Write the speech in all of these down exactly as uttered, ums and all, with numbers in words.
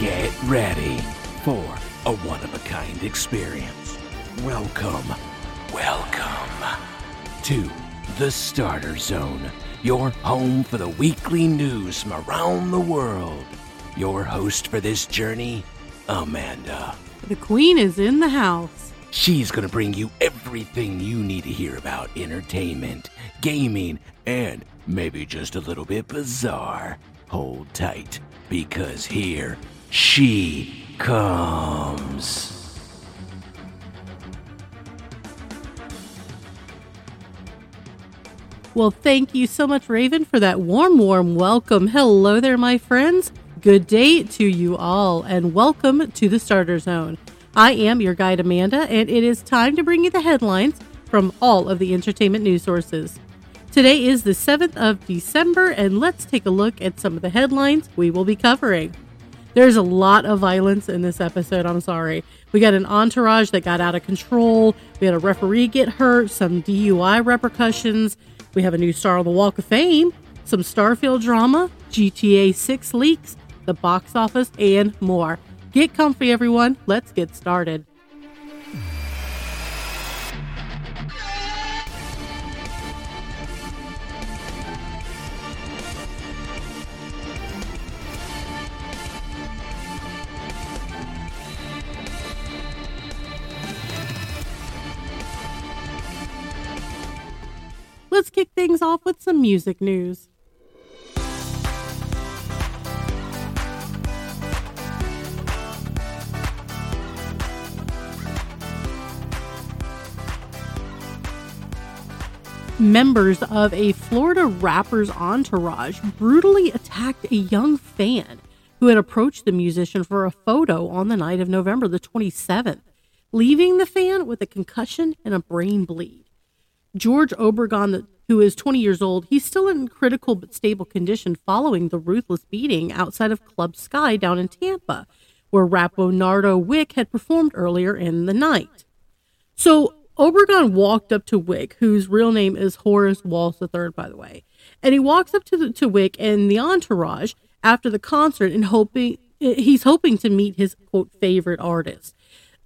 Get ready for a one-of-a-kind experience. Welcome, welcome to the Starter Zone, your home for the weekly news from around the world. Your host for this journey, Amanda. The Queen is in the house. She's going to bring you everything you need to hear about entertainment, gaming, and maybe just a little bit bizarre. Hold tight, because here she comes. Well, thank you so much, Raven, for that warm, warm welcome. Hello there, my friends. Good day to you all, and welcome to the Starter Zone. I am your guide, Amanda, and it is time to bring you the headlines from all of the entertainment news sources. Today is the seventh of December, and let's take a look at some of the headlines we will be covering. There's a lot of violence in this episode, I'm sorry. We got an entourage that got out of control. We had a referee get hurt, some D U I repercussions. We have a new star on the Walk of Fame, some Starfield drama, G T A six leaks, the box office, and more. Get comfy, everyone. Let's get started. Let's kick things off with some music news. Members of a Florida rapper's entourage brutally attacked a young fan who had approached the musician for a photo on the night of November the twenty-seventh, leaving the fan with a concussion and a brain bleed. George Obregon, who is twenty years old, he's still in critical but stable condition following the ruthless beating outside of Club Sky down in Tampa, where rapper Nardo Wicks had performed earlier in the night. So Obregon walked up to Wicks, whose real name is Horace Walls the third, by the way, and he walks up to the, to Wicks and the entourage after the concert, and hoping he's hoping to meet his quote favorite artist.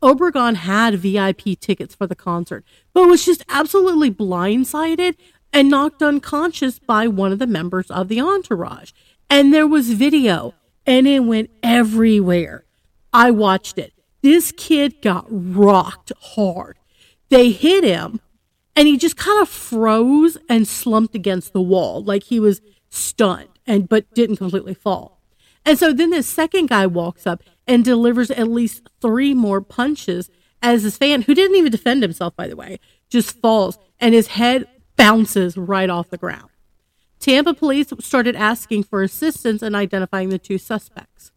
Obregon had V I P tickets for the concert, but was just absolutely blindsided and knocked unconscious by one of the members of the entourage. And there was video, and it went everywhere. I watched it. This kid got rocked hard. They hit him, and he just kind of froze and slumped against the wall, like he was stunned, and but didn't completely fall. And so then this second guy walks up and delivers at least three more punches as his fan, who didn't even defend himself, by the way, just falls, and his head bounces right off the ground. Tampa police started asking for assistance in identifying the two suspects.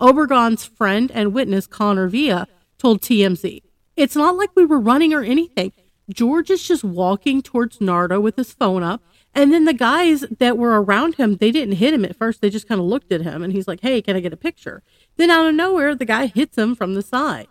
Obregon's friend and witness, Connor Via, told T M Z, "It's not like we were running or anything. George is just walking towards Nardo with his phone up, and then the guys that were around him, they didn't hit him at first. They just kind of looked at him, and he's like, 'Hey, can I get a picture?' Then out of nowhere, the guy hits him from the side."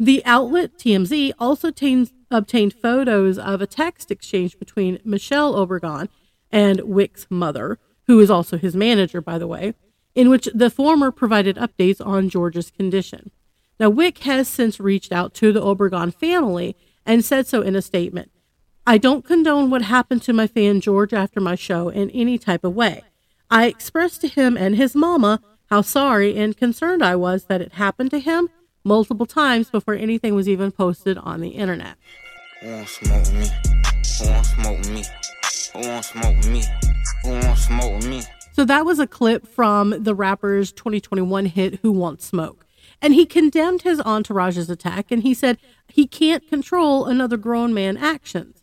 The outlet T M Z also t- obtained photos of a text exchange between Michelle Obregon and Wicks' mother, who is also his manager, by the way, in which the former provided updates on George's condition. Now, Wicks has since reached out to the Obregon family and said so in a statement. "I don't condone what happened to my fan George after my show in any type of way. I expressed to him and his mama how sorry and concerned I was that it happened to him multiple times before anything was even posted on the internet." Who won't smoke me? Who won't smoke me? Who won't smoke me? Who won't smoke me? So that was a clip from the rapper's twenty twenty-one hit Who Wants Smoke. And he condemned his entourage's attack, and he said he can't control another grown man's actions.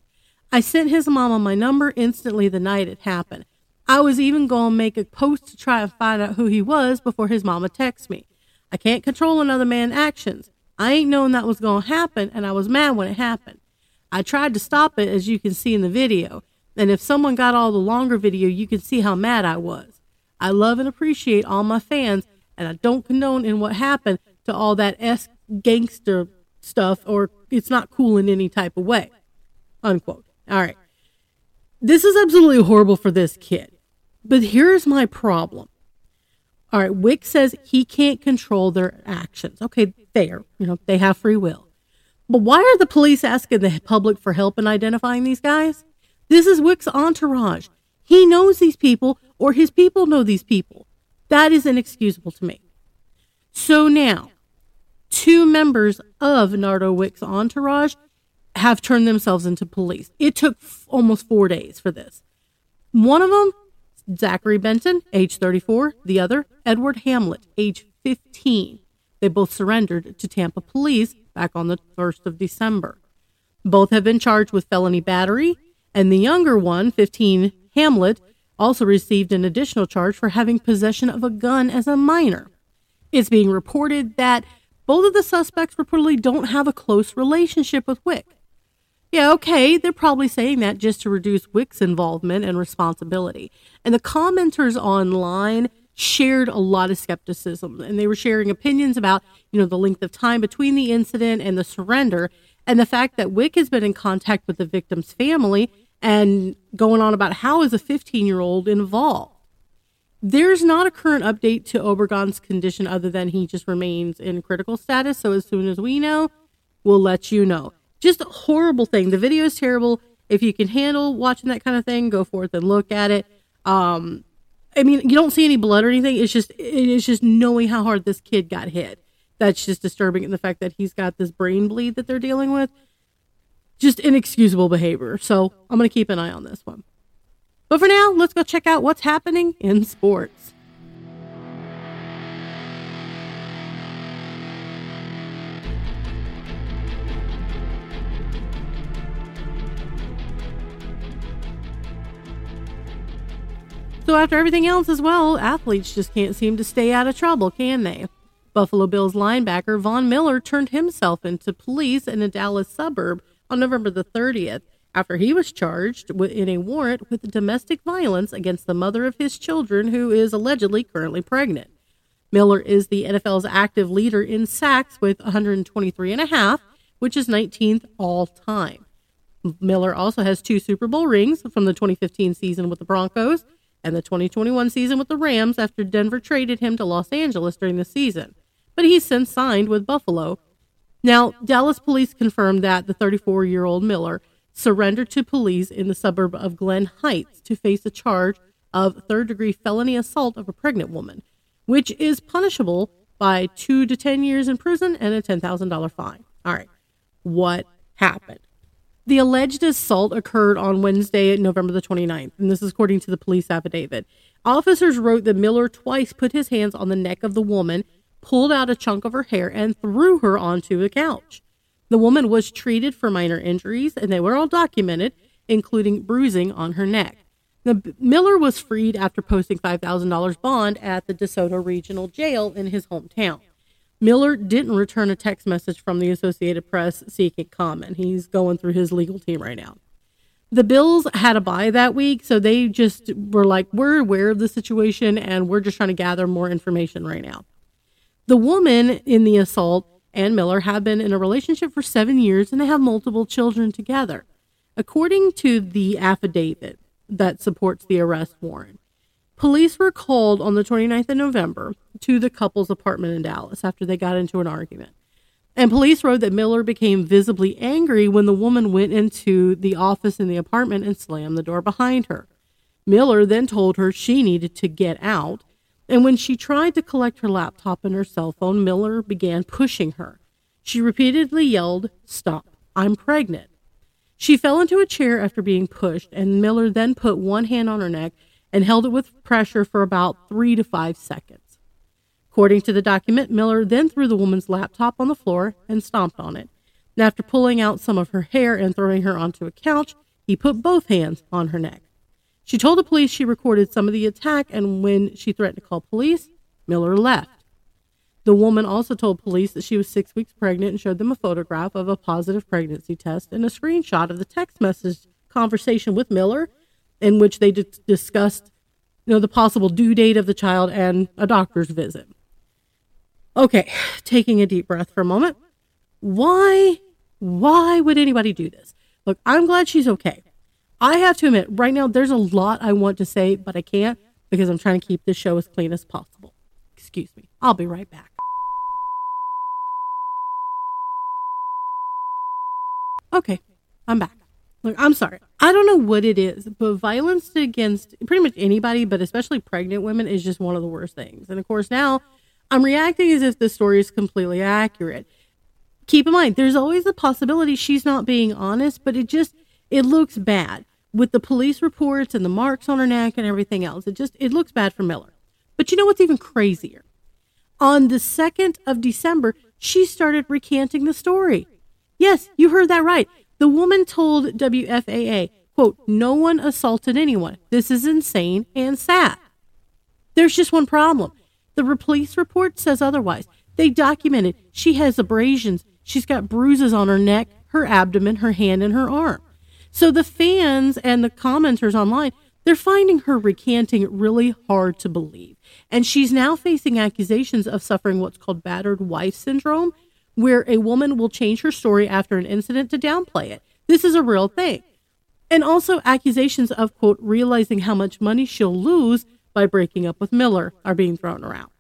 "I sent his mama my number instantly the night it happened. I was even going to make a post to try and find out who he was before his mama texted me. I can't control another man's actions. I ain't known that was going to happen, and I was mad when it happened. I tried to stop it, as you can see in the video. And if someone got all the longer video, you can see how mad I was. I love and appreciate all my fans, and I don't condone in what happened to all that S gangster stuff, or it's not cool in any type of way." Unquote. All right. This is absolutely horrible for this kid. But here's my problem. All right, Wicks says he can't control their actions. Okay, fair. You know, they have free will. But why are the police asking the public for help in identifying these guys? This is Wicks' entourage. He knows these people, or his people know these people. That is inexcusable to me. So now, two members of Nardo Wicks' entourage have turned themselves into police. It took f- almost four days for this. One of them, Zachary Benton, age thirty-four. The other, Edward Hamlet, age fifteen. They both surrendered to Tampa police back on the first of December. Both have been charged with felony battery, and the younger one, fifteen, Hamlet, also received an additional charge for having possession of a gun as a minor. It's being reported that both of the suspects reportedly don't have a close relationship with Wick. Yeah, okay, they're probably saying that just to reduce Wick's involvement and responsibility. And the commenters online shared a lot of skepticism, and they were sharing opinions about, you know, the length of time between the incident and the surrender, and the fact that Wick has been in contact with the victim's family and going on about how is a fifteen-year-old involved. There's not a current update to Obregon's condition other than he just remains in critical status. So as soon as we know, we'll let you know. Just a horrible thing. The video is terrible. If you can handle watching that kind of thing, go forth and look at it. Um, I mean, you don't see any blood or anything. It's just, it's just knowing how hard this kid got hit. That's just disturbing. And the fact that he's got this brain bleed that they're dealing with, just inexcusable behavior. So I'm going to keep an eye on this one. But for now, let's go check out what's happening in sports. So after everything else as well, athletes just can't seem to stay out of trouble, can they? Buffalo Bills linebacker Von Miller turned himself into police in a Dallas suburb on November the thirtieth after he was charged with, in a warrant with domestic violence against the mother of his children, who is allegedly currently pregnant. Miller is the N F L's active leader in sacks with one hundred twenty-three and a half, which is nineteenth all time. Miller also has two Super Bowl rings from the twenty fifteen season with the Broncos and the twenty twenty-one season with the Rams after Denver traded him to Los Angeles during the season. But he's since signed with Buffalo. Now, Dallas police confirmed that the thirty-four-year-old Miller surrendered to police in the suburb of Glen Heights to face a charge of third-degree felony assault of a pregnant woman, which is punishable by two to ten years in prison and a ten thousand dollars fine. All right, what happened? The alleged assault occurred on Wednesday, November the twenty-ninth, and this is according to the police affidavit. Officers wrote that Miller twice put his hands on the neck of the woman, pulled out a chunk of her hair, and threw her onto a couch. The woman was treated for minor injuries, and they were all documented, including bruising on her neck. The, Miller was freed after posting five thousand dollars bond at the DeSoto Regional Jail in his hometown. Miller didn't return a text message from the Associated Press seeking comment. He's going through his legal team right now. The Bills had a bye that week, so they just were like, we're aware of the situation, and we're just trying to gather more information right now. The woman in the assault and Miller have been in a relationship for seven years, and they have multiple children together. According to the affidavit that supports the arrest warrant, police were called on the twenty-ninth of November to the couple's apartment in Dallas after they got into an argument. And police wrote that Miller became visibly angry when the woman went into the office in the apartment and slammed the door behind her. Miller then told her she needed to get out, and when she tried to collect her laptop and her cell phone, Miller began pushing her. She repeatedly yelled, "Stop, I'm pregnant." She fell into a chair after being pushed, and Miller then put one hand on her neck and held it with pressure for about three to five seconds. According to the document, Miller then threw the woman's laptop on the floor and stomped on it. And after pulling out some of her hair and throwing her onto a couch, he put both hands on her neck. She told the police she recorded some of the attack, and when she threatened to call police, Miller left. The woman also told police that she was six weeks pregnant and showed them a photograph of a positive pregnancy test and a screenshot of the text message conversation with Miller in which they d- discussed you know, the possible due date of the child and a doctor's visit. Okay, taking a deep breath for a moment. Why, why would anybody do this? Look, I'm glad she's okay. I have to admit, right now, there's a lot I want to say, but I can't because I'm trying to keep this show as clean as possible. Excuse me. I'll be right back. Okay, I'm back. Look, I'm sorry. I don't know what it is, but violence against pretty much anybody, but especially pregnant women, is just one of the worst things. And of course, now I'm reacting as if the story is completely accurate. Keep in mind, there's always the possibility she's not being honest, but it just, it looks bad with the police reports and the marks on her neck and everything else. It just, it looks bad for Miller. But you know what's even crazier? On the second of December, she started recanting the story. Yes, you heard that right. The woman told W F A A, quote, "No one assaulted anyone. This is insane and sad." There's just one problem. The police report says otherwise. They documented she has abrasions. She's got bruises on her neck, her abdomen, her hand, and her arm. So the fans and the commenters online, they're finding her recanting really hard to believe. And she's now facing accusations of suffering what's called battered wife syndrome, where a woman will change her story after an incident to downplay it. This is a real thing. And also accusations of, quote, realizing how much money she'll lose by breaking up with Miller are being thrown around.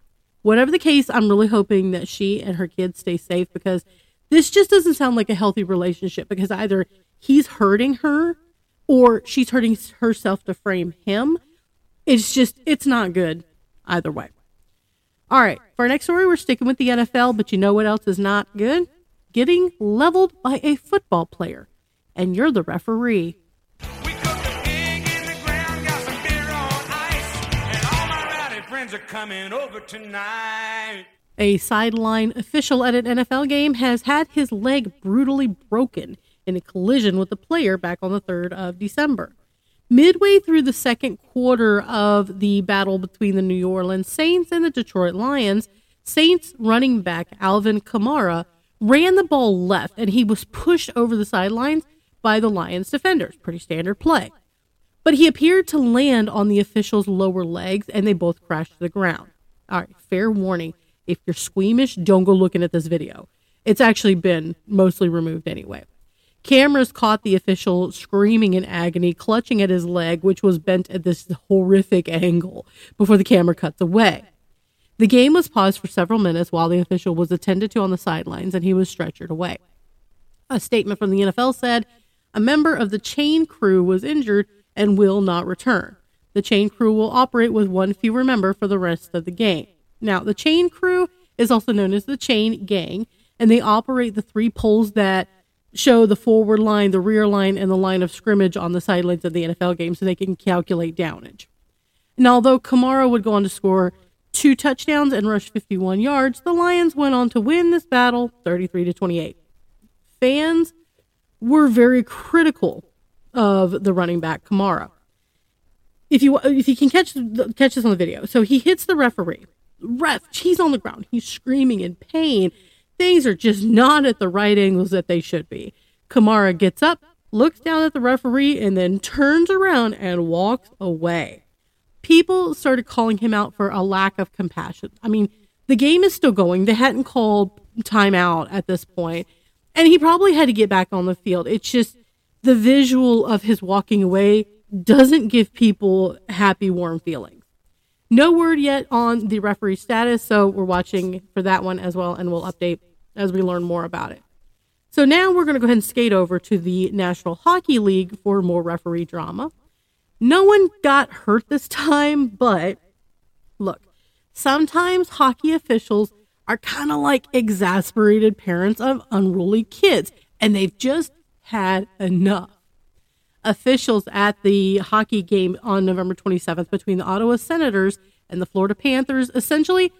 Whatever the case, I'm really hoping that she and her kids stay safe, because this just doesn't sound like a healthy relationship, because either he's hurting her or she's hurting herself to frame him. It's just, it's not good either way. All right, for our next story, we're sticking with the N F L, but you know what else is not good? Getting leveled by a football player, and you're the referee. We cooked an egg in the ground, got some beer on ice, and all my rowdy friends are coming over tonight. A sideline official at an N F L game has had his leg brutally broken in a collision with a player back on the third of December. Midway through the second quarter of the battle between the New Orleans Saints and the Detroit Lions, Saints running back Alvin Kamara ran the ball left, and he was pushed over the sidelines by the Lions defenders. Pretty standard play. But he appeared to land on the official's lower legs, and they both crashed to the ground. All right, fair warning. If you're squeamish, don't go looking at this video. It's actually been mostly removed anyway. Cameras caught the official screaming in agony, clutching at his leg, which was bent at this horrific angle, before the camera cuts away. The game was paused for several minutes while the official was attended to on the sidelines, and he was stretchered away. A statement from the N F L said, "A member of the chain crew was injured and will not return. The chain crew will operate with one fewer member for the rest of the game." Now, the chain crew is also known as the chain gang, and they operate the three poles that show the forward line, the rear line, and the line of scrimmage on the sidelines of the N F L game, so they can calculate downage. And although Kamara would go on to score two touchdowns and rush fifty-one yards, the Lions went on to win this battle thirty-three to twenty-eight. Fans were very critical of the running back Kamara. If you if you can catch catch this on the video, so he hits the referee. Ref, he's on the ground. He's screaming in pain. Things are just not at the right angles that they should be. Kamara gets up, looks down at the referee, and then turns around and walks away. People started calling him out for a lack of compassion. I mean, the game is still going. They hadn't called timeout at this point, and he probably had to get back on the field. It's just the visual of his walking away doesn't give people happy, warm feelings. No word yet on the referee status, so we're watching for that one as well, and we'll update as we learn more about it. So now we're going to go ahead and skate over to the National Hockey League for more referee drama. No one got hurt this time, but look, sometimes hockey officials are kind of like exasperated parents of unruly kids, and they've just had enough. Officials at the hockey game on November twenty-seventh between the Ottawa Senators and the Florida Panthers essentially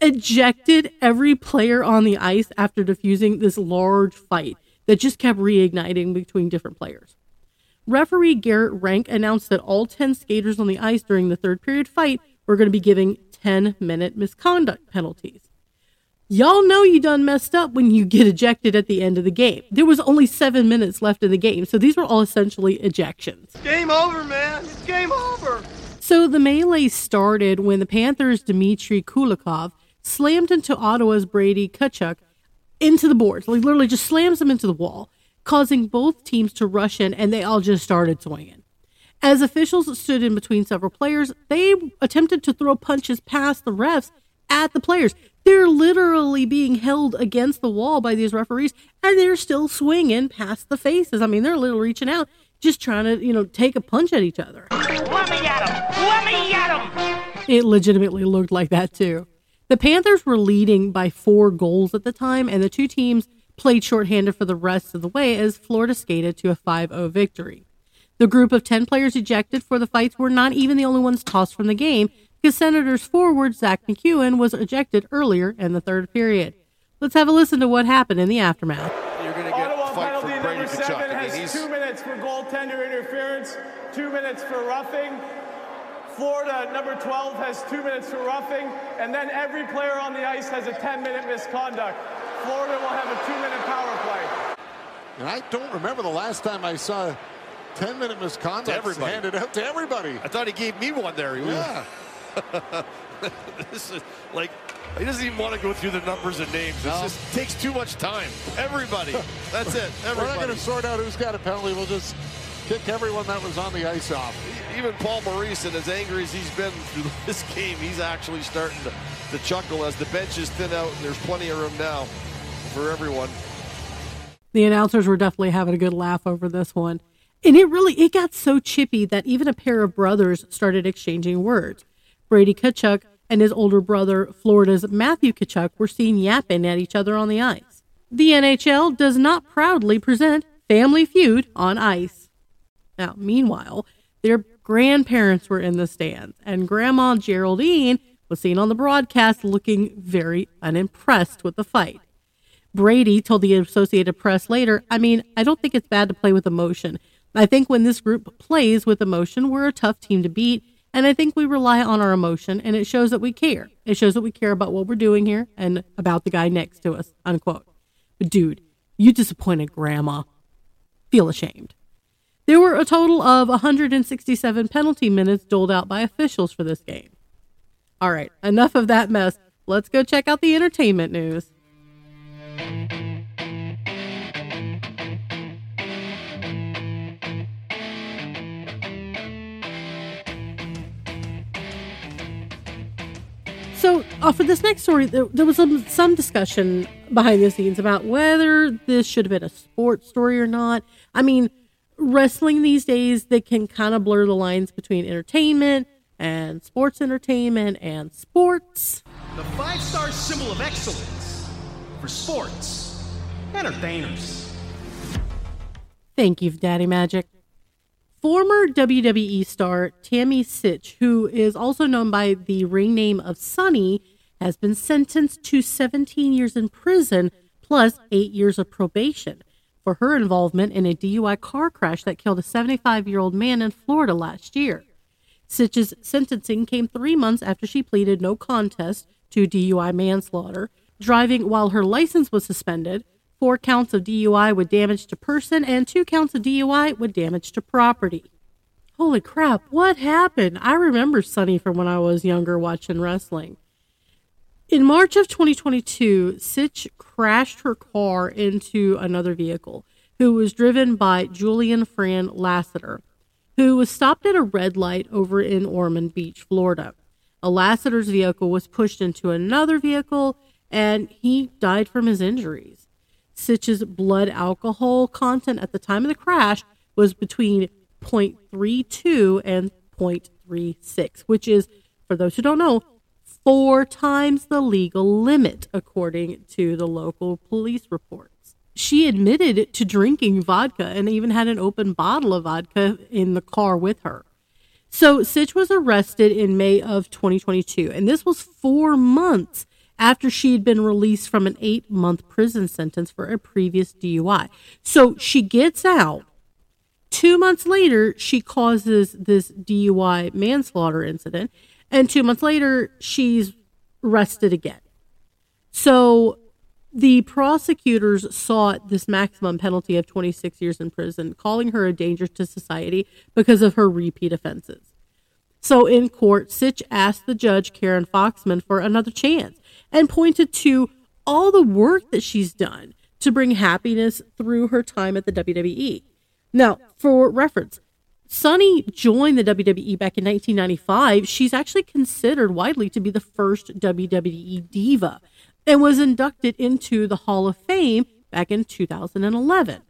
ejected every player on the ice after diffusing this large fight that just kept reigniting between different players. Referee Garrett Rank announced that all ten skaters on the ice during the third period fight were going to be giving ten minute misconduct penalties. Y'all know you done messed up when you get ejected at the end of the game. There was only seven minutes left in the game, so these were all essentially ejections. Game over, man. It's game over. So the melee started when the Panthers' Dmitry Kulikov slammed into Ottawa's Brady Tkachuk into the boards. Like, literally just slams him into the wall, causing both teams to rush in, and they all just started swinging. As officials stood in between several players, they attempted to throw punches past the refs at the players. They're literally being held against the wall by these referees, and they're still swinging past the faces. I mean, they're literally reaching out, just trying to, you know, take a punch at each other. Let me at him! Let me at him! It legitimately looked like that, too. The Panthers were leading by four goals at the time, and the two teams played shorthanded for the rest of the way as Florida skated to a five oh victory. The group of ten players ejected for the fights were not even the only ones tossed from the game, because Senators forward Zach McEwen was ejected earlier in the third period. Let's have a listen to what happened in the aftermath. You're going to get Ottawa a fight from Brady Tkachuk. I mean, has he's... two minutes for goaltender interference, two minutes for roughing. Florida, number twelve, has two minutes for roughing, and then every player on the ice has a ten-minute misconduct. Florida will have a two-minute power play. And I don't remember the last time I saw ten-minute misconduct handed out to everybody. I thought he gave me one there. Yeah. This is like, he doesn't even want to go through the numbers and names. It no. just takes too much time. Everybody. That's it. Everybody. We're not going to sort out who's got a penalty. We'll just kick everyone that was on the ice off. Even Paul Maurice, and as angry as he's been through this game, he's actually starting to, to chuckle as the benches thin out, and there's plenty of room now for everyone. The announcers were definitely having a good laugh over this one. And it really, it got so chippy that even a pair of brothers started exchanging words. Brady Tkachuk and his older brother, Florida's Matthew Tkachuk, were seen yapping at each other on the ice. The N H L does not proudly present Family Feud on ice. Now, meanwhile, their grandparents were in the stands, and Grandma Geraldine was seen on the broadcast looking very unimpressed with the fight. Brady told the Associated Press later, I mean, I don't think it's bad to play with emotion. I think when this group plays with emotion, we're a tough team to beat, and I think we rely on our emotion, and it shows that we care. It shows that we care about what we're doing here and about the guy next to us, unquote. But dude, you disappointed Grandma. Feel ashamed. There were a total of one hundred sixty-seven penalty minutes doled out by officials for this game. All right, enough of that mess. Let's go check out the entertainment news. So uh, for this next story, there, there was some, some discussion behind the scenes about whether this should have been a sports story or not. I mean, wrestling these days, they can kind of blur the lines between entertainment and sports entertainment and sports. The five-star symbol of excellence for sports entertainers. Thank you, Daddy Magic. Former W W E star Tammy Sitch, who is also known by the ring name of Sunny, has been sentenced to seventeen years in prison plus eight years of probation for her involvement in a D U I car crash that killed a seventy-five-year-old man in Florida last year. Sitch's sentencing came three months after she pleaded no contest to D U I manslaughter, driving while her license was suspended, four counts of D U I with damage to person, and two counts of D U I with damage to property. Holy crap, what happened? I remember Sunny from when I was younger watching wrestling. In March of twenty twenty-two, Sitch crashed her car into another vehicle, who was driven by Julian Fran Lassiter, who was stopped at a red light over in Ormond Beach, Florida. A Lassiter's vehicle was pushed into another vehicle, and he died from his injuries. Sitch's blood alcohol content at the time of the crash was between zero point three two and zero point three six, which is, for those who don't know, four times the legal limit, according to the local police reports. She admitted to drinking vodka and even had an open bottle of vodka in the car with her. So Sitch was arrested in May of twenty twenty-two, and this was four months after she had been released from an eight-month prison sentence for a previous D U I. So she gets out. Two months later, she causes this D U I manslaughter incident. And two months later, she's arrested again. So the prosecutors sought this maximum penalty of twenty-six years in prison, calling her a danger to society because of her repeat offenses. So in court, Sitch asked the judge, Karen Foxman, for another chance and pointed to all the work that she's done to bring happiness through her time at the W W E. Now, for reference, Sunny joined the W W E back in nineteen ninety-five. She's actually considered widely to be the first W W E diva and was inducted into the Hall of Fame back in two thousand eleven.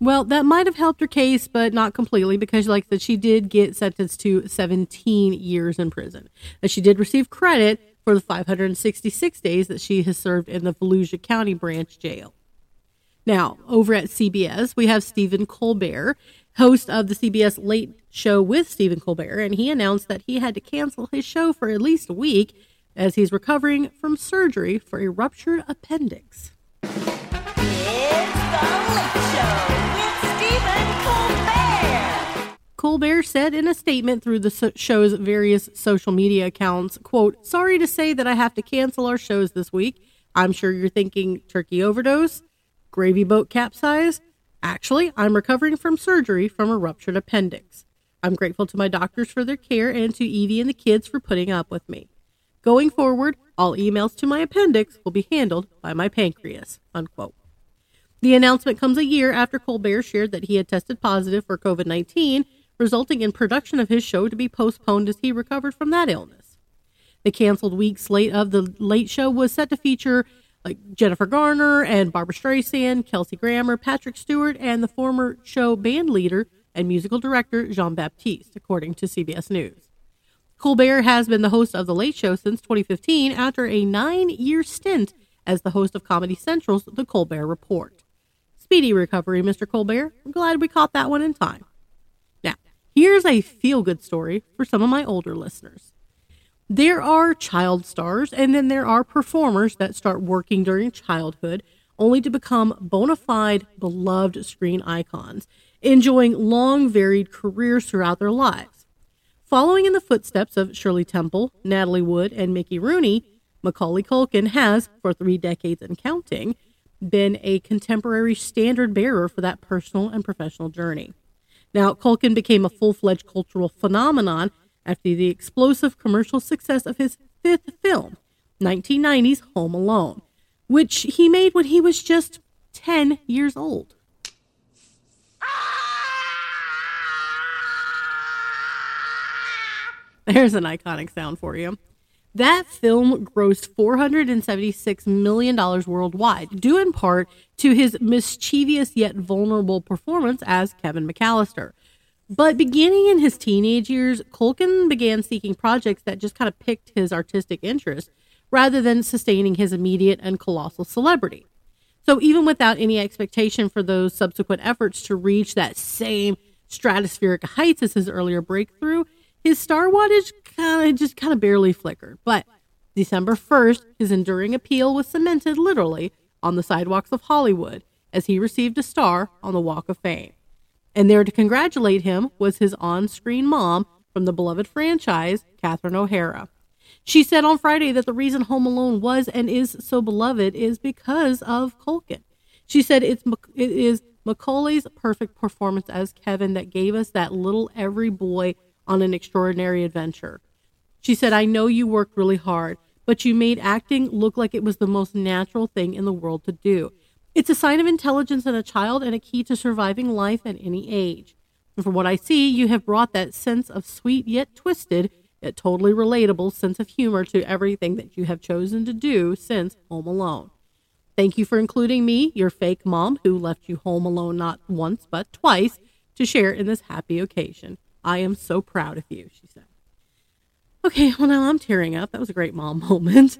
Well, that might have helped her case, but not completely, because like that, she did get sentenced to seventeen years in prison. And she did receive credit for the five hundred sixty-six days that she has served in the Volusia County branch jail. Now, over at C B S, we have Stephen Colbert, host of the C B S Late Show with Stephen Colbert, and he announced that he had to cancel his show for at least a week as he's recovering from surgery for a ruptured appendix. Colbert said in a statement through the so- show's various social media accounts, quote, "Sorry to say that I have to cancel our shows this week. I'm sure you're thinking turkey overdose, gravy boat capsize. Actually, I'm recovering from surgery from a ruptured appendix. I'm grateful to my doctors for their care and to Evie and the kids for putting up with me. Going forward, all emails to my appendix will be handled by my pancreas," unquote. The announcement comes a year after Colbert shared that he had tested positive for covid nineteen, resulting in production of his show to be postponed as he recovered from that illness. The canceled week slate of The Late Show was set to feature like Jennifer Garner and Barbra Streisand, Kelsey Grammer, Patrick Stewart, and the former show band leader and musical director Jean-Baptiste, according to C B S News. Colbert has been the host of The Late Show since twenty fifteen after a nine-year stint as the host of Comedy Central's The Colbert Report. Speedy recovery, Mister Colbert. I'm glad we caught that one in time. Here's a feel-good story for some of my older listeners. There are child stars, and then there are performers that start working during childhood, only to become bona fide, beloved screen icons, enjoying long, varied careers throughout their lives. Following in the footsteps of Shirley Temple, Natalie Wood, and Mickey Rooney, Macaulay Culkin has, for three decades and counting, been a contemporary standard-bearer for that personal and professional journey. Now, Culkin became a full-fledged cultural phenomenon after the explosive commercial success of his fifth film, nineteen ninety's Home Alone, which he made when he was just ten years old. There's an iconic sound for you. That film grossed four hundred seventy-six million dollars worldwide, due in part to his mischievous yet vulnerable performance as Kevin McAllister. But beginning in his teenage years, Culkin began seeking projects that just kind of piqued his artistic interest, rather than sustaining his immediate and colossal celebrity. So even without any expectation for those subsequent efforts to reach that same stratospheric heights as his earlier breakthrough, his star wattage kind of just kind of barely flickered, but December first, his enduring appeal was cemented literally on the sidewalks of Hollywood as he received a star on the Walk of Fame. And there to congratulate him was his on-screen mom from the beloved franchise, Catherine O'Hara. She said on Friday that the reason Home Alone was and is so beloved is because of Culkin. She said it's it is Macaulay's perfect performance as Kevin that gave us that little every boy on an extraordinary adventure. She said, I know you worked really hard, but you made acting look like it was the most natural thing in the world to do. It's a sign of intelligence in a child and a key to surviving life at any age. And from what I see, you have brought that sense of sweet yet twisted, yet totally relatable sense of humor to everything that you have chosen to do since Home Alone. Thank you for including me, your fake mom, who left you home alone not once but twice, to share in this happy occasion. I am so proud of you, she said. Okay, well, now I'm tearing up. That was a great mom moment.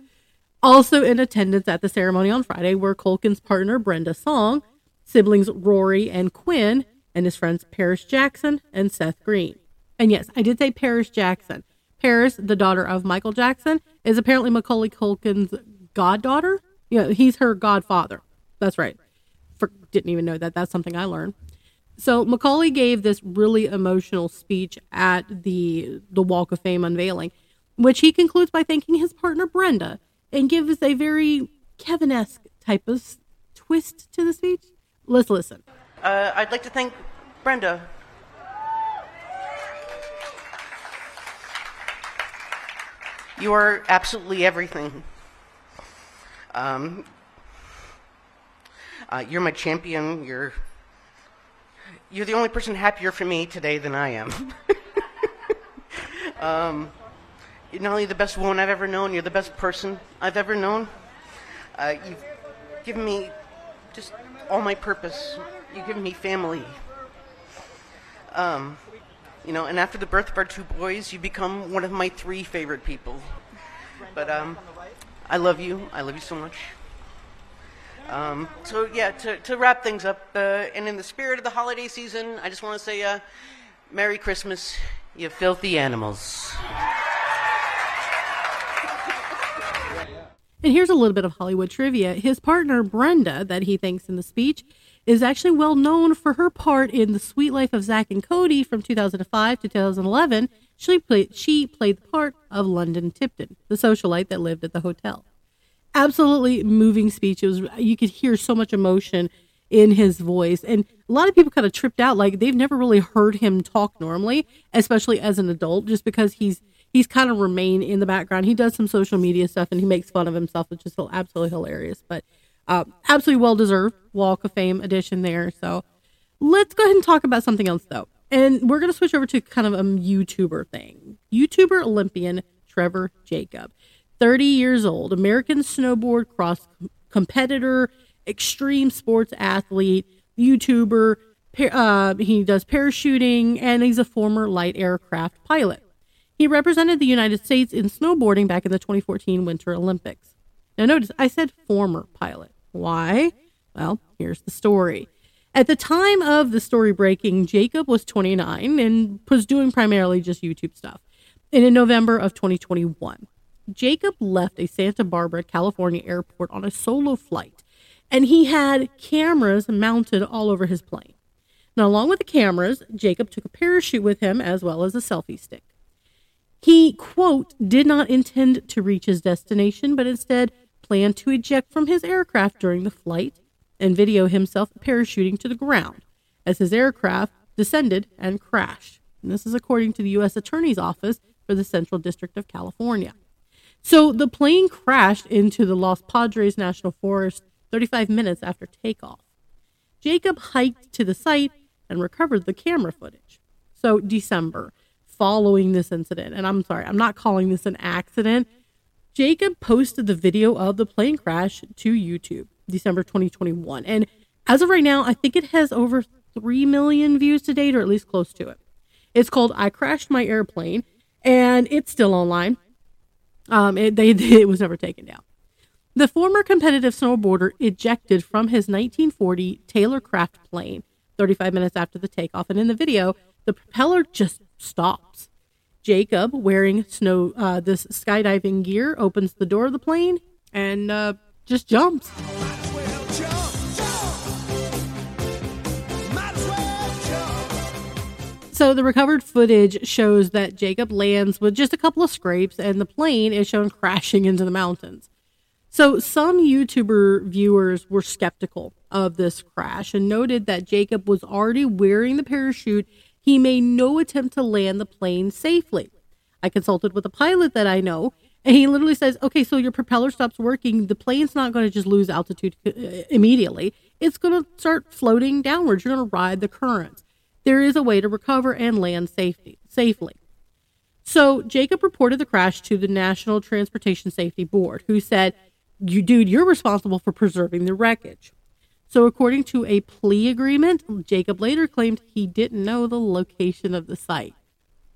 Also in attendance at the ceremony on Friday were Culkin's partner, Brenda Song, siblings Rory and Quinn, and his friends Paris Jackson and Seth Green. And yes, I did say Paris Jackson. Paris, the daughter of Michael Jackson, is apparently Macaulay Culkin's goddaughter. You know, he's her godfather. That's right. For, didn't even know that. That's something I learned. So Macaulay gave this really emotional speech at the the Walk of Fame unveiling, which he concludes by thanking his partner, Brenda, and gives a very Kevin-esque type of twist to the speech. Let's listen. Uh, I'd like to thank Brenda. You are absolutely everything. Um, uh, you're my champion. You're you're the only person happier for me today than I am. um, you're not only the best woman I've ever known, you're the best person I've ever known. Uh, you've given me just all my purpose. You've given me family. Um, you know, and after the birth of our two boys, you become one of my three favorite people. But um, I love you. I love you so much. Um, so yeah, to, to wrap things up, uh, and in the spirit of the holiday season, I just want to say uh, Merry Christmas, you filthy animals. And here's a little bit of Hollywood trivia. His partner, Brenda, that he thanks in the speech, is actually well known for her part in The Sweet Life of Zack and Cody from two thousand five to two thousand eleven. She played, she played the part of London Tipton, the socialite that lived at the hotel. Absolutely moving speech. It was, you could hear so much emotion in his voice. And a lot of people kind of tripped out, like they've never really heard him talk normally, especially as an adult, just because he's He's kind of remained in the background. He does some social media stuff, and he makes fun of himself, which is still absolutely hilarious. But uh, absolutely well-deserved Walk of Fame edition there. So let's go ahead and talk about something else, though. And we're going to switch over to kind of a YouTuber thing. YouTuber Olympian Trevor Jacob, thirty years old, American snowboard cross competitor, extreme sports athlete, YouTuber. Uh, he does parachuting, and he's a former light aircraft pilot. He represented the United States in snowboarding back in the twenty fourteen Winter Olympics. Now notice, I said former pilot. Why? Well, here's the story. At the time of the story breaking, Jacob was twenty-nine and was doing primarily just YouTube stuff. And in November of twenty twenty-one, Jacob left a Santa Barbara, California airport on a solo flight, and he had cameras mounted all over his plane. Now, along with the cameras, Jacob took a parachute with him as well as a selfie stick. He, quote, did not intend to reach his destination, but instead planned to eject from his aircraft during the flight and video himself parachuting to the ground as his aircraft descended and crashed. And this is according to the U S Attorney's Office for the Central District of California. So the plane crashed into the Los Padres National Forest thirty-five minutes after takeoff. Jacob hiked to the site and recovered the camera footage. So December, following this incident, and I'm sorry, I'm not calling this an accident, Jacob posted the video of the plane crash to YouTube, December twenty twenty-one. And as of right now, I think it has over three million views to date, or at least close to it. It's called I Crashed My Airplane, and it's still online. Um, it, they, it was never taken down. The former competitive snowboarder ejected from his nineteen forty Taylor Craft plane thirty-five minutes after the takeoff, and in the video, the propeller just stops. Jacob, wearing snow uh, this skydiving gear, opens the door of the plane and uh, just jumps. Well jump, jump. Well so the recovered footage shows that Jacob lands with just a couple of scrapes, and the plane is shown crashing into the mountains. So some YouTuber viewers were skeptical of this crash and noted that Jacob was already wearing the parachute. He made no attempt to land the plane safely. I consulted with a pilot that I know, and he literally says, okay, so your propeller stops working. The plane's not going to just lose altitude immediately. It's going to start floating downwards. You're going to ride the currents. There is a way to recover and land safety, safely. So Jacob reported the crash to the National Transportation Safety Board, who said, you, dude, you're responsible for preserving the wreckage. So according to a plea agreement, Jacob later claimed he didn't know the location of the site,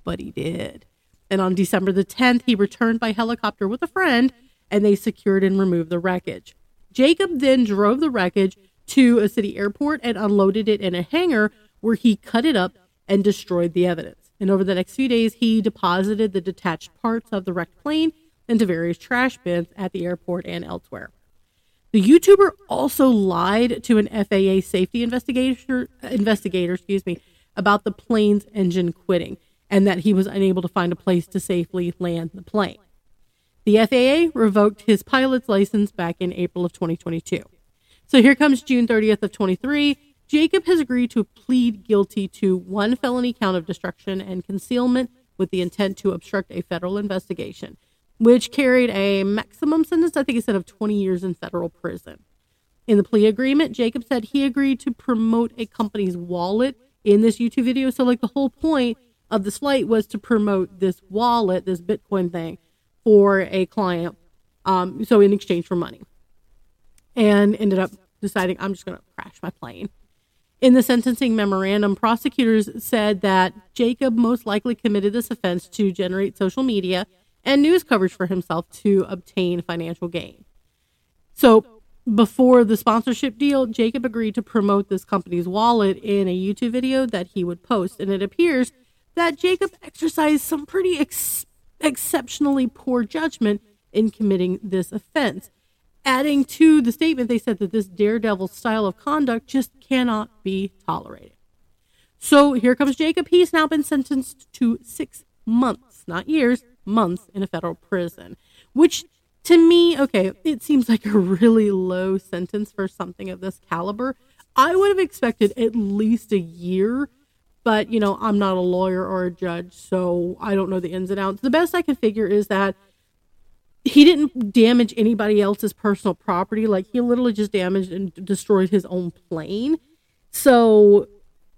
but he did. And on December the tenth, he returned by helicopter with a friend, and they secured and removed the wreckage. Jacob then drove the wreckage to a city airport and unloaded it in a hangar where he cut it up and destroyed the evidence. And over the next few days, he deposited the detached parts of the wrecked plane into various trash bins at the airport and elsewhere. The YouTuber also lied to an F A A safety investigator, investigator, excuse me, about the plane's engine quitting and that he was unable to find a place to safely land the plane. The F A A revoked his pilot's license back in April of twenty twenty-two. So here comes June thirtieth of twenty-three. Jacob has agreed to plead guilty to one felony count of destruction and concealment with the intent to obstruct a federal investigation. which carried a maximum sentence, I think he said, of twenty years in federal prison. In the plea agreement, Jacob said he agreed to promote a company's wallet in this YouTube video. So, like, the whole point of this flight was to promote this wallet, this Bitcoin thing, for a client, um, so in exchange for money. And ended up deciding, I'm just going to crash my plane. In the sentencing memorandum, prosecutors said that Jacob most likely committed this offense to generate social media and news coverage for himself to obtain financial gain. So before the sponsorship deal, Jacob agreed to promote this company's wallet in a YouTube video that he would post. And it appears that Jacob exercised some pretty ex- exceptionally poor judgment in committing this offense. Adding to the statement, they said that this daredevil style of conduct just cannot be tolerated. So here comes Jacob. He's now been sentenced to six months, not years, months in a federal prison, which to me, okay, it seems like a really low sentence for something of this caliber. I would have expected at least a year, but, you know, I'm not a lawyer or a judge, so I don't know the ins and outs. The best I can figure is that he didn't damage anybody else's personal property. Like, he literally just damaged and destroyed his own plane. So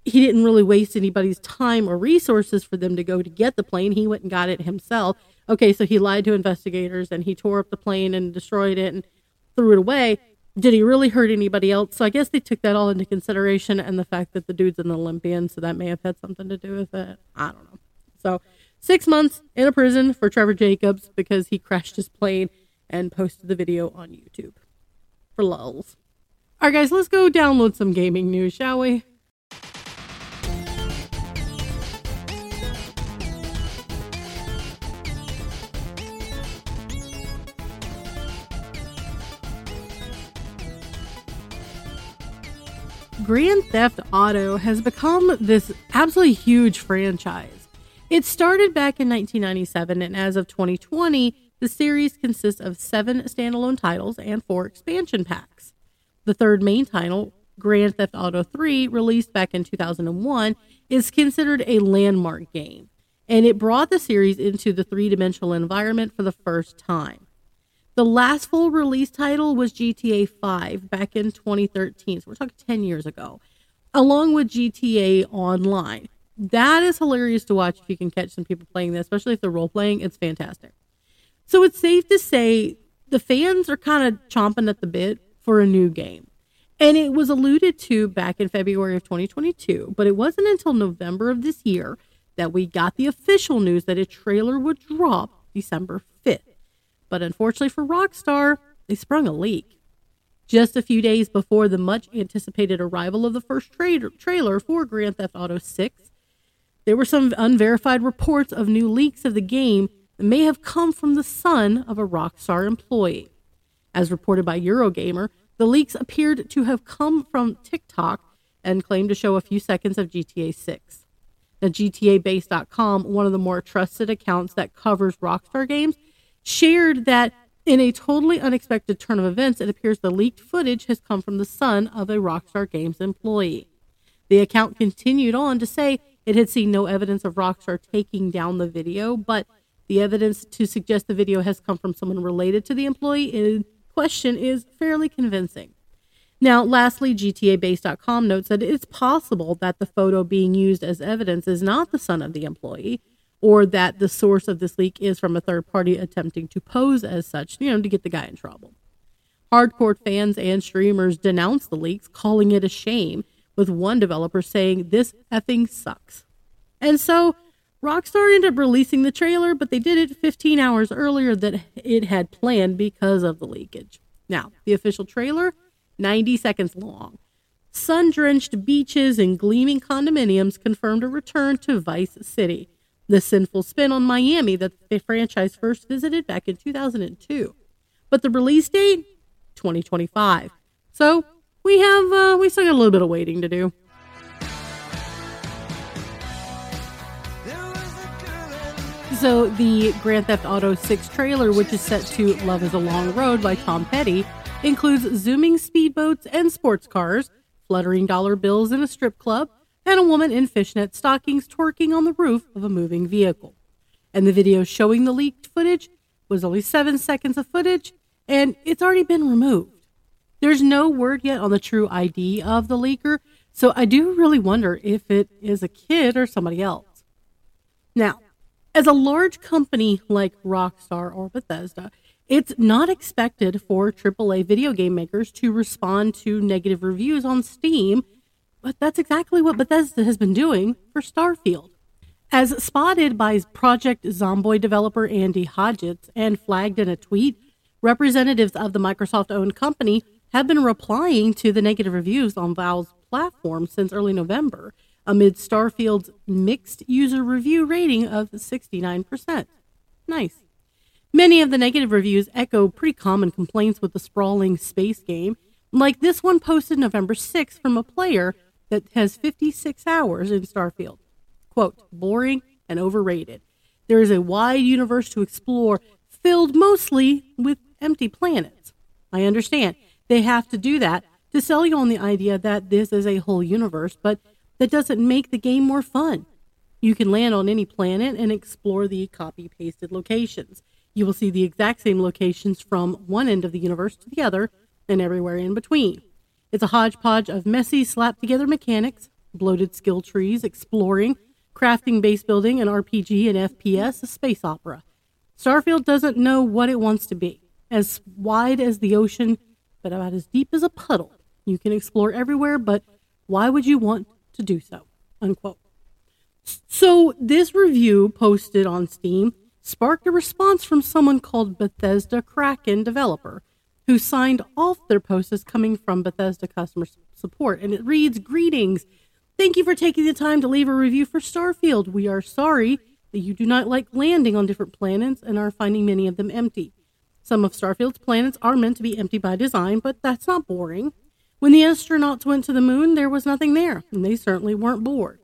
he didn't really waste anybody's time or resources for them to go to get the plane. He went and got it himself. Okay, so he lied to investigators and he tore up the plane and destroyed it and threw it away. Did he really hurt anybody else? So I guess they took that all into consideration, and the fact that the dude's an Olympian, so that may have had something to do with it. I don't know. So Six months in a prison for Trevor Jacobs because he crashed his plane and posted the video on YouTube. For lulz. All right, guys, let's go download some gaming news, shall we? Grand Theft Auto has become this absolutely huge franchise. It started back in nineteen ninety-seven, and as of twenty twenty, the series consists of seven standalone titles and four expansion packs. The third main title, Grand Theft Auto three, released back in two thousand one, is considered a landmark game, and it brought the series into the three-dimensional environment for the first time. The last full release title was G T A five back in twenty thirteen, so we're talking ten years ago, along with G T A Online. That is hilarious to watch if you can catch some people playing this, especially if they're role-playing. It's fantastic. So it's safe to say the fans are kind of chomping at the bit for a new game. And it was alluded to back in February of twenty twenty-two, but it wasn't until November of this year that we got the official news that a trailer would drop December fifth. But unfortunately for Rockstar, they sprung a leak. Just a few days before the much-anticipated arrival of the first tra- trailer for Grand Theft Auto six, there were some unverified reports of new leaks of the game that may have come from the son of a Rockstar employee. As reported by Eurogamer, the leaks appeared to have come from TikTok and claimed to show a few seconds of G T A six. Now, G T A Base dot com, one of the more trusted accounts that covers Rockstar Games, shared that in a totally unexpected turn of events, it appears the leaked footage has come from the son of a Rockstar Games employee. The account continued on to say it had seen no evidence of Rockstar taking down the video, but the evidence to suggest the video has come from someone related to the employee in question is fairly convincing. Now, lastly, G T A Base dot com notes that it's possible that the photo being used as evidence is not the son of the employee, or that the source of this leak is from a third party attempting to pose as such, you know, to get the guy in trouble. Hardcore fans and streamers denounced the leaks, calling it a shame, with one developer saying, "This effing sucks." And so Rockstar ended up releasing the trailer, but they did it fifteen hours earlier than it had planned because of the leakage. Now, the official trailer, ninety seconds long. Sun-drenched beaches and gleaming condominiums confirmed a return to Vice City, the sinful spin on Miami that the franchise first visited back in two thousand two. But the release date, twenty twenty-five. So We have, uh, we still got a little bit of waiting to do. So the Grand Theft Auto six trailer, which is set to Love is a Long Road by Tom Petty, includes zooming speedboats and sports cars, fluttering dollar bills in a strip club, and a woman in fishnet stockings twerking on the roof of a moving vehicle. And the video showing the leaked footage was only seven seconds of footage, and it's already been removed. There's no word yet on the true I D of the leaker, so I do really wonder if it is a kid or somebody else. Now, as a large company like Rockstar or Bethesda, it's not expected for triple A video game makers to respond to negative reviews on Steam, but that's exactly what Bethesda has been doing for Starfield. As spotted by Project Zomboid developer Andy Hodgetts and flagged in a tweet, representatives of the Microsoft-owned company have been replying to the negative reviews on Valve's platform since early November, amid Starfield's mixed user review rating of sixty-nine percent. Nice. Many of the negative reviews echo pretty common complaints with the sprawling space game, like this one posted November sixth from a player that has fifty-six hours in Starfield. Quote, boring and overrated. There is a wide universe to explore, filled mostly with empty planets. I understand they have to do that to sell you on the idea that this is a whole universe, but that doesn't make the game more fun. You can land on any planet and explore the copy-pasted locations. You will see the exact same locations from one end of the universe to the other and everywhere in between. It's a hodgepodge of messy, slapped-together mechanics, bloated skill trees, exploring, crafting, base building, and R P G and F P S, a space opera. Starfield doesn't know what it wants to be. As wide as the ocean, but about as deep as a puddle. You can explore everywhere, but why would you want to do so? Unquote. So this review posted on Steam sparked a response from someone called Bethesda Kraken Developer, who signed off their post as coming from Bethesda customer support. And it reads, greetings. Thank you for taking the time to leave a review for Starfield. We are sorry that you do not like landing on different planets and are finding many of them empty. Some of Starfield's planets are meant to be empty by design, but that's not boring. When the astronauts went to the moon, there was nothing there, and they certainly weren't bored.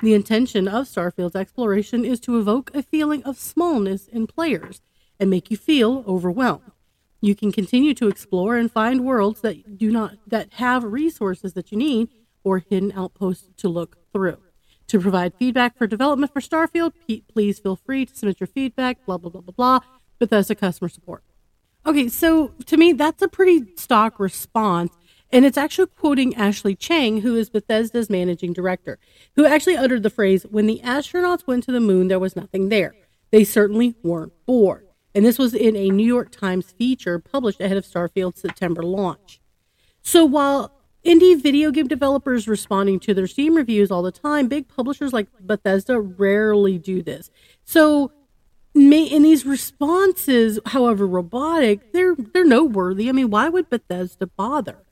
The intention of Starfield's exploration is to evoke a feeling of smallness in players and make you feel overwhelmed. You can continue to explore and find worlds that do not that have resources that you need, or hidden outposts to look through. To provide feedback for development for Starfield, please feel free to submit your feedback, blah, blah, blah, blah, blah, Bethesda customer support. Okay, so to me, that's a pretty stock response, and it's actually quoting Ashley Chang, who is Bethesda's managing director, who actually uttered the phrase, when the astronauts went to the moon, there was nothing there. They certainly weren't bored. And this was in a New York Times feature published ahead of Starfield's September launch. So while indie video game developers responding to their Steam reviews all the time, big publishers like Bethesda rarely do this. So in these responses, however robotic, they're they're noteworthy. I mean, why would Bethesda bother?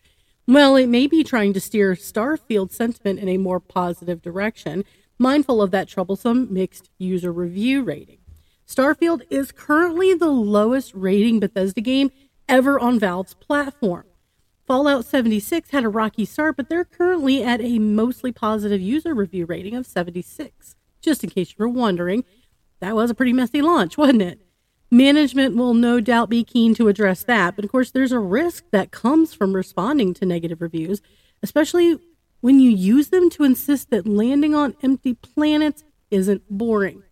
Well, it may be trying to steer Starfield sentiment in a more positive direction, mindful of that troublesome mixed user review rating. Starfield is currently the lowest rating Bethesda game ever on Valve's platform. Fallout seventy-six had a rocky start, but they're currently at a mostly positive user review rating of seventy-six. Just in case you were wondering, that was a pretty messy launch, wasn't it? Management will no doubt be keen to address that, but of course there's a risk that comes from responding to negative reviews, especially when you use them to insist that landing on empty planets isn't boring.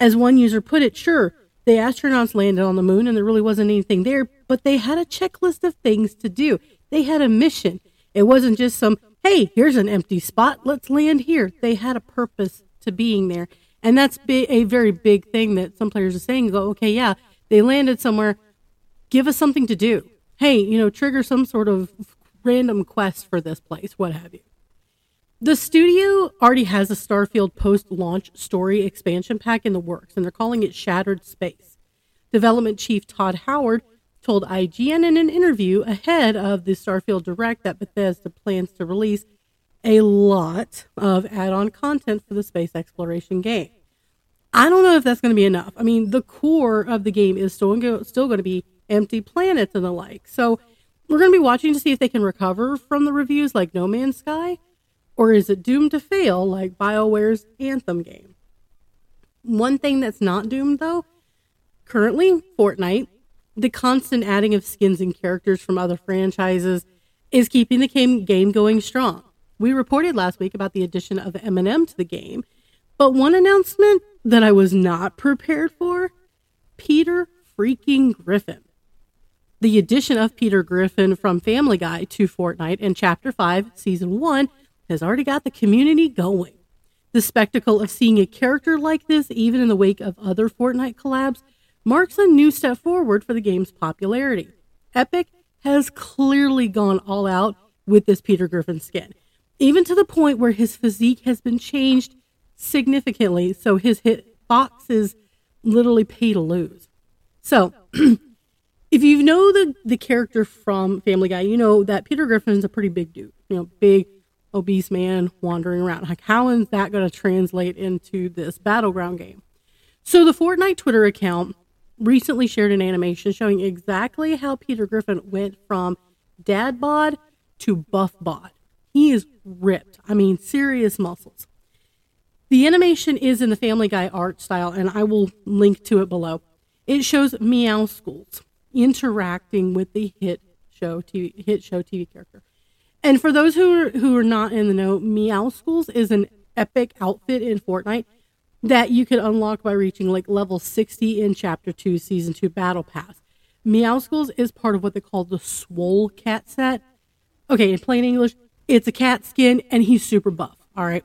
As one user put it, sure, the astronauts landed on the moon and there really wasn't anything there, but they had a checklist of things to do. They had a mission. It wasn't just some, hey, here's an empty spot, let's land here. They had a purpose to being there. And that's a very big thing that some players are saying, go, okay, yeah, they landed somewhere, give us something to do. Hey, you know, trigger some sort of random quest for this place, what have you. The studio already has a Starfield post-launch story expansion pack in the works, and they're calling it Shattered Space. Development chief Todd Howard told I G N in an interview ahead of the Starfield Direct that Bethesda plans to release a lot of add-on content for the space exploration game. I don't know if that's going to be enough. I mean, the core of the game is still go- still going to be empty planets and the like. So we're going to be watching to see if they can recover from the reviews like No Man's Sky, or is it doomed to fail like BioWare's Anthem game? One thing that's not doomed, though, currently, Fortnite, the constant adding of skins and characters from other franchises is keeping the game going strong. We reported last week about the addition of Eminem to the game, but one announcement that I was not prepared for, Peter freaking Griffin. The addition of Peter Griffin from Family Guy to Fortnite in Chapter five, Season one has already got the community going. The spectacle of seeing a character like this, even in the wake of other Fortnite collabs, marks a new step forward for the game's popularity. Epic has clearly gone all out with this Peter Griffin skin, even to the point where his physique has been changed significantly, so his hitbox is literally pay to lose. So, if you know the, the character from Family Guy, you know that Peter Griffin's a pretty big dude. You know, big, obese man wandering around. Like, how is that going to translate into this Battleground game? So the Fortnite Twitter account recently shared an animation showing exactly how Peter Griffin went from dad bod to buff bod. He is ripped. I mean, serious muscles. The animation is in the Family Guy art style, and I will link to it below. It shows Meow Schools interacting with the hit show T V, hit show T V character. And for those who are, who are not in the know, Meow Schools is an epic outfit in Fortnite that you could unlock by reaching like level sixty in Chapter two, Season two Battle Pass. Meow Schools is part of what they call the Swole Cat set. Okay, in plain English, it's a cat skin, and he's super buff, all right?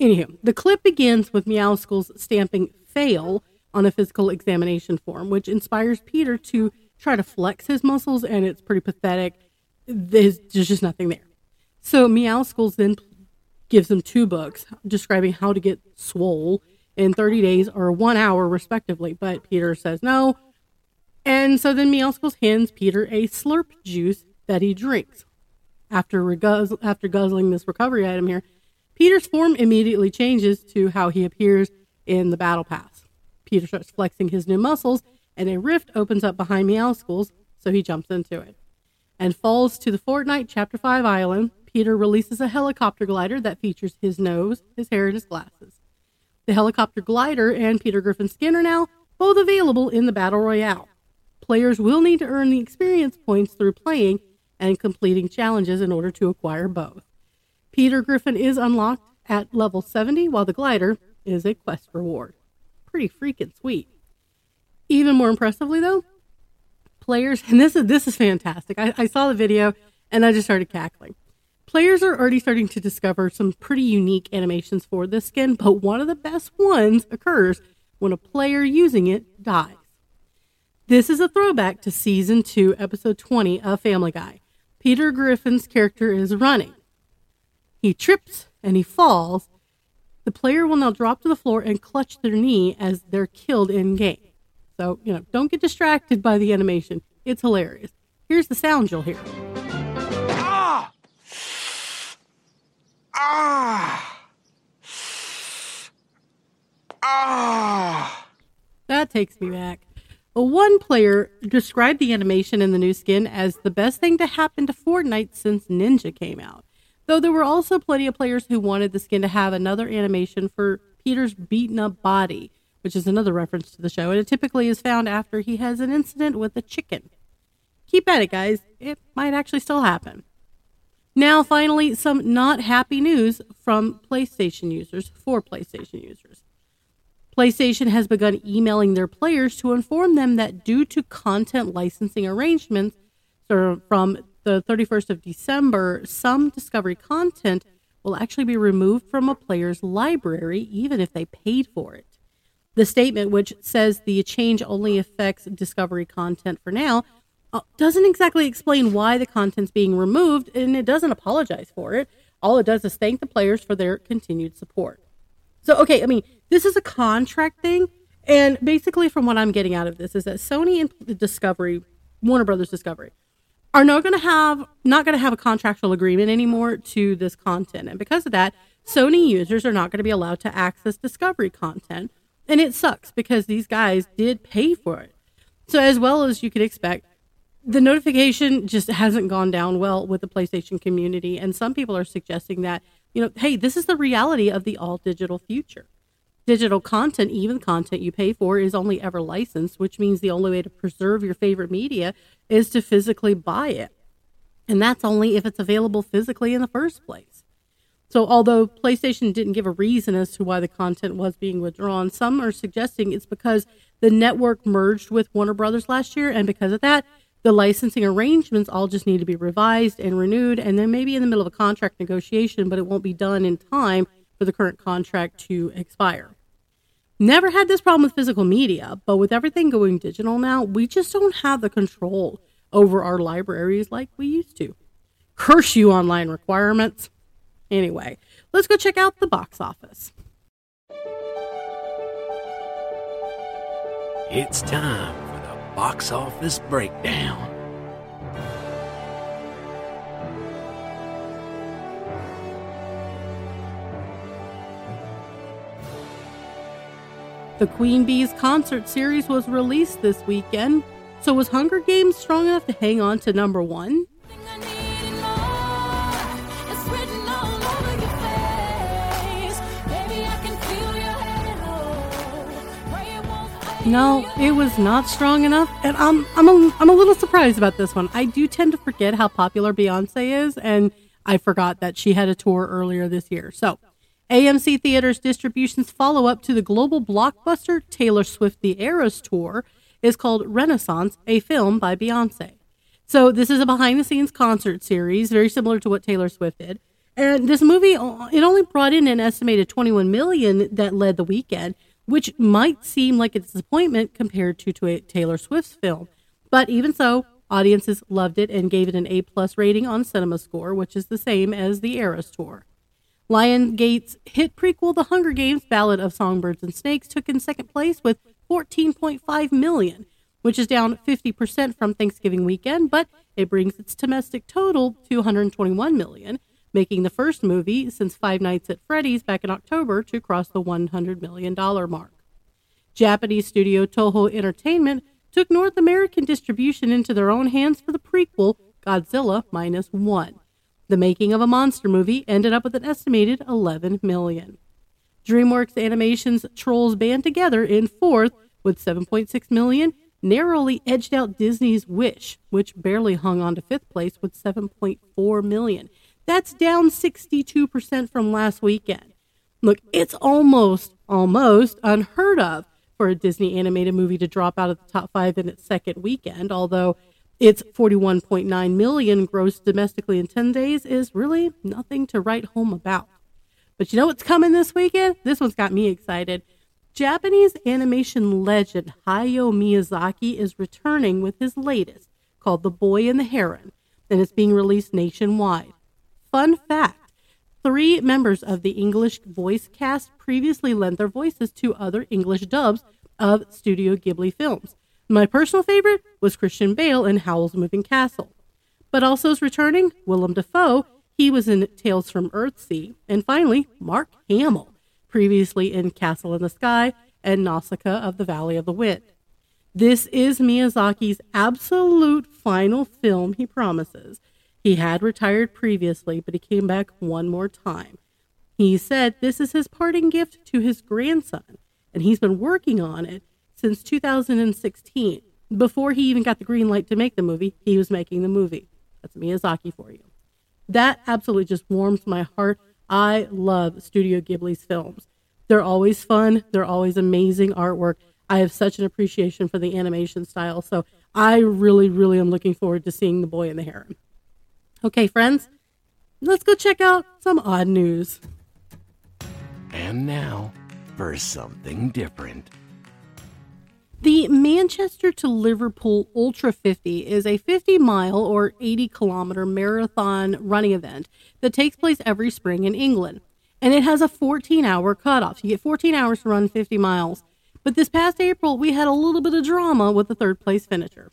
Anywho, the clip begins with Meow Schools stamping fail on a physical examination form, which inspires Peter to try to flex his muscles, and it's pretty pathetic. There's, there's just nothing there. So Meow Schools then gives them two books describing how to get swole in thirty days or one hour, respectively, but Peter says no. And so then Meow Schools hands Peter a slurp juice that he drinks. After, reguzz- after guzzling this recovery item here, Peter's form immediately changes to how he appears in the battle pass. Peter starts flexing his new muscles, and a rift opens up behind Meow Schools, so he jumps into it and falls to the Fortnite Chapter five island. Peter releases a helicopter glider that features his nose, his hair, and his glasses. The helicopter glider and Peter Griffin's skin are now both available in the Battle Royale. Players will need to earn the experience points through playing and completing challenges in order to acquire both. Peter Griffin is unlocked at level seventy, while the glider is a quest reward. Pretty freaking sweet. Even more impressively, though, players, and this is this is fantastic. I, I saw the video, and I just started cackling. Players are already starting to discover some pretty unique animations for this skin, but one of the best ones occurs when a player using it dies. This is a throwback to Season two, Episode twenty of Family Guy. Peter Griffin's character is running. He trips and he falls. The player will now drop to the floor and clutch their knee as they're killed in-game. So, you know, don't get distracted by the animation. It's hilarious. Here's the sound you'll hear. Ah! Ah! Ah! That takes me back. One player described the animation in the new skin as the best thing to happen to Fortnite since Ninja came out. Though there were also plenty of players who wanted the skin to have another animation for Peter's beaten up body, which is another reference to the show, and it typically is found after he has an incident with a chicken. Keep at it, guys. It might actually still happen. Now, finally, some not happy news from PlayStation users for PlayStation users. PlayStation has begun emailing their players to inform them that due to content licensing arrangements from the thirty-first of December, some Discovery content will actually be removed from a player's library, even if they paid for it. The statement, which says the change only affects Discovery content for now, doesn't exactly explain why the content's being removed, and it doesn't apologize for it. All it does is thank the players for their continued support. So, okay, I mean, this is a contract thing, and basically from what I'm getting out of this is that Sony and Discovery, Warner Brothers Discovery, are not going to have not going to have a contractual agreement anymore to this content, and because of that, Sony users are not going to be allowed to access Discovery content, and it sucks because these guys did pay for it. So, as well as you could expect, the notification just hasn't gone down well with the PlayStation community, and some people are suggesting that, you know, hey, this is the reality of the all-digital future. Digital content, even content you pay for, is only ever licensed, which means the only way to preserve your favorite media is to physically buy it. And that's only if it's available physically in the first place. So although PlayStation didn't give a reason as to why the content was being withdrawn, some are suggesting it's because the network merged with Warner Brothers last year, and because of that, the licensing arrangements all just need to be revised and renewed, and then maybe in the middle of a contract negotiation, but it won't be done in time for the current contract to expire. Never had this problem with physical media, but with everything going digital now, we just don't have the control over our libraries like we used to. Curse you, online requirements. Anyway, let's go check out the box office. It's time for the box office breakdown. The Queen Bee's concert series was released this weekend, so was Hunger Games strong enough to hang on to number one? No, it was not strong enough, and I'm I'm a, I'm a little surprised about this one. I do tend to forget how popular Beyonce is, and I forgot that she had a tour earlier this year. So, A M C Theaters Distribution's follow-up to the global blockbuster Taylor Swift The Eras Tour is called Renaissance, a film by Beyonce. So this is a behind-the-scenes concert series, very similar to what Taylor Swift did. And this movie, it only brought in an estimated twenty-one million dollars that led the weekend, which might seem like a disappointment compared to, to Taylor Swift's film. But even so, audiences loved it and gave it an A plus rating on CinemaScore, which is the same as the Eras Tour. Lionsgate's hit prequel, The Hunger Games, Ballad of Songbirds and Snakes, took in second place with fourteen point five million dollars, which is down fifty percent from Thanksgiving weekend, but it brings its domestic total to one hundred twenty-one million dollars, making the first movie since Five Nights at Freddy's back in October to cross the one hundred million dollars mark. Japanese studio Toho Entertainment took North American distribution into their own hands for the prequel, Godzilla Minus One. The making of a monster movie ended up with an estimated eleven million dollars. DreamWorks Animation's Trolls Band Together in fourth with seven point six million dollars, narrowly edged out Disney's Wish, which barely hung on to fifth place with seven point four million dollars. That's down sixty-two percent from last weekend. Look, it's almost, almost unheard of for a Disney animated movie to drop out of the top five in its second weekend, although its forty-one point nine million dollars gross domestically in ten days is really nothing to write home about. But you know what's coming this weekend? This one's got me excited. Japanese animation legend Hayao Miyazaki is returning with his latest, called The Boy and the Heron, and it's being released nationwide. Fun fact, three members of the English voice cast previously lent their voices to other English dubs of Studio Ghibli films. My personal favorite was Christian Bale in Howl's Moving Castle. But also is returning Willem Dafoe. He was in Tales from Earthsea. And finally, Mark Hamill, previously in Castle in the Sky and Nausicaa of the Valley of the Wind. This is Miyazaki's absolute final film, he promises. He had retired previously, but he came back one more time. He said this is his parting gift to his grandson, and he's been working on it since two thousand sixteen. Before he even got the green light to make the movie, he was making the movie. That's Miyazaki for you. That absolutely just warms my heart. I love Studio Ghibli's films. They're always fun. They're always amazing artwork. I have such an appreciation for the animation style. So I really, really am looking forward to seeing The Boy and the Heron. Okay, friends, let's go check out some odd news. And now for something different. The Manchester to Liverpool Ultra fifty is a fifty-mile or eighty-kilometer marathon running event that takes place every spring in England. And it has a fourteen-hour cutoff. So you get fourteen hours to run fifty miles. But this past April, we had a little bit of drama with the third-place finisher.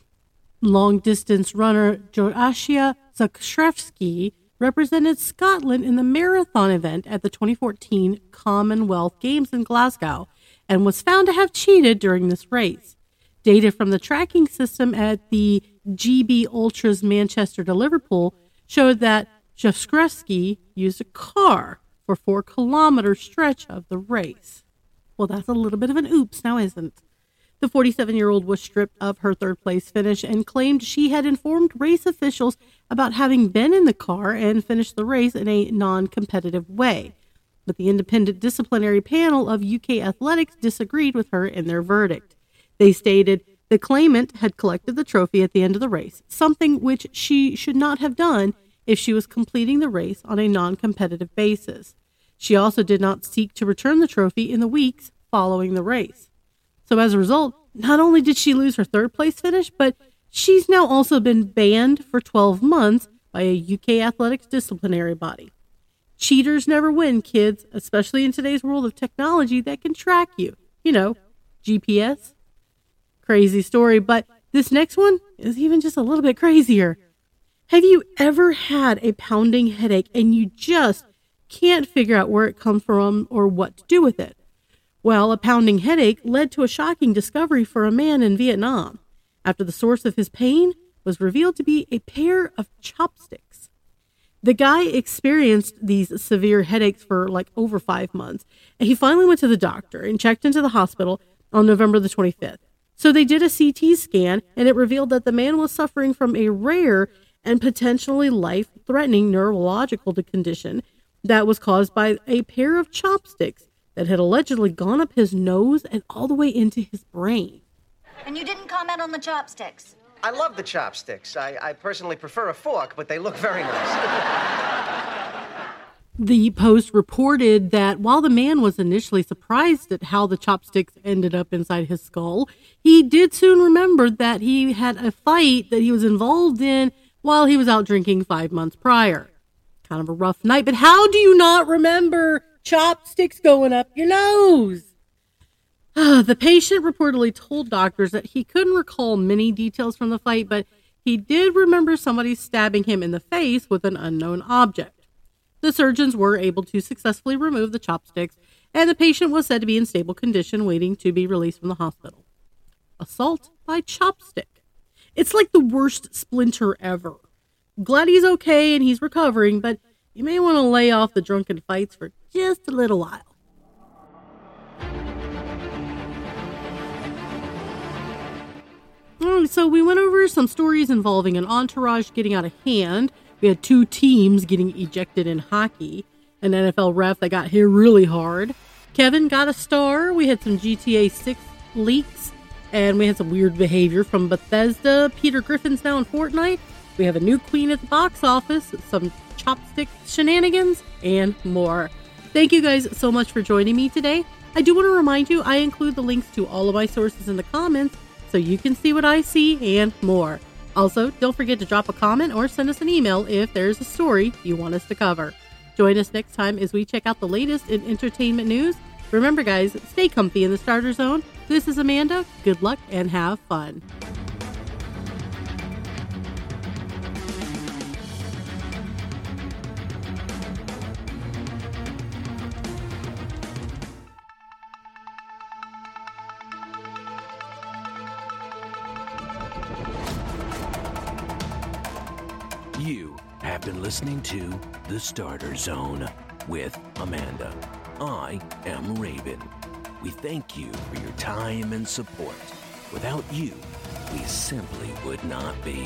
Long-distance runner Joashia Zakrzewski represented Scotland in the marathon event at the twenty fourteen Commonwealth Games in Glasgow, and was found to have cheated during this race. Data from the tracking system at the G B Ultras Manchester to Liverpool showed that Zakrzewski used a car for a four-kilometer stretch of the race. Well, that's a little bit of an oops, now isn't it? The forty-seven-year-old was stripped of her third-place finish and claimed she had informed race officials about having been in the car and finished the race in a non-competitive way. But the independent disciplinary panel of U K Athletics disagreed with her in their verdict. They stated the claimant had collected the trophy at the end of the race, something which she should not have done if she was completing the race on a non-competitive basis. She also did not seek to return the trophy in the weeks following the race. So as a result, not only did she lose her third place finish, but she's now also been banned for twelve months by a U K athletics disciplinary body. Cheaters never win, kids, especially in today's world of technology that can track you. You know, G P S. Crazy story, but this next one is even just a little bit crazier. Have you ever had a pounding headache and you just can't figure out where it comes from or what to do with it? Well, a pounding headache led to a shocking discovery for a man in Vietnam after the source of his pain was revealed to be a pair of chopsticks. The guy experienced these severe headaches for like over five months, and he finally went to the doctor and checked into the hospital on November the twenty-fifth. So they did a C T scan, and it revealed that the man was suffering from a rare and potentially life-threatening neurological condition that was caused by a pair of chopsticks that had allegedly gone up his nose and all the way into his brain. And you didn't comment on the chopsticks? I love the chopsticks. I, I personally prefer a fork, but they look very nice. The Post reported that while the man was initially surprised at how the chopsticks ended up inside his skull, he did soon remember that he had a fight that he was involved in while he was out drinking five months prior. Kind of a rough night, but how do you not remember chopsticks going up your nose? The patient reportedly told doctors that he couldn't recall many details from the fight, but he did remember somebody stabbing him in the face with an unknown object. The surgeons were able to successfully remove the chopsticks, and the patient was said to be in stable condition, waiting to be released from the hospital. Assault by chopstick. It's like the worst splinter ever. Glad he's okay and he's recovering, but you may want to lay off the drunken fights for just a little while. So we went over some stories involving an entourage getting out of hand. We had two teams getting ejected in hockey. An N F L ref that got hit really hard. Kevin got a star. We had some G T A six leaks. And we had some weird behavior from Bethesda. Peter Griffin's now in Fortnite. We have a new queen at the box office. Some chopstick shenanigans and more. Thank you guys so much for joining me today. I do want to remind you, I include the links to all of my sources in the comments, so you can see what I see and more. Also, don't forget to drop a comment or send us an email if there's a story you want us to cover. Join us next time as we check out the latest in entertainment news. Remember guys, stay comfy in the starter zone. This is Amanda. Good luck and have fun. Listening to The Starter Zone with Amanda. I am Raven. We thank you for your time and support. Without you, we simply would not be.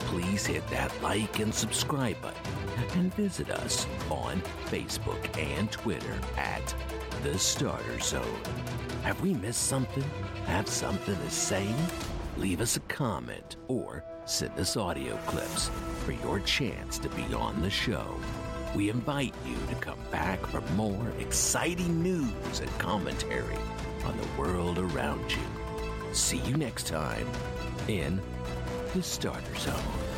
Please hit that like and subscribe button and visit us on Facebook and Twitter at The Starter Zone. Have we missed something? Have something to say? Leave us a comment or send us audio clips for your chance to be on the show. We invite you to come back for more exciting news and commentary on the world around you. See you next time in The Starter Zone.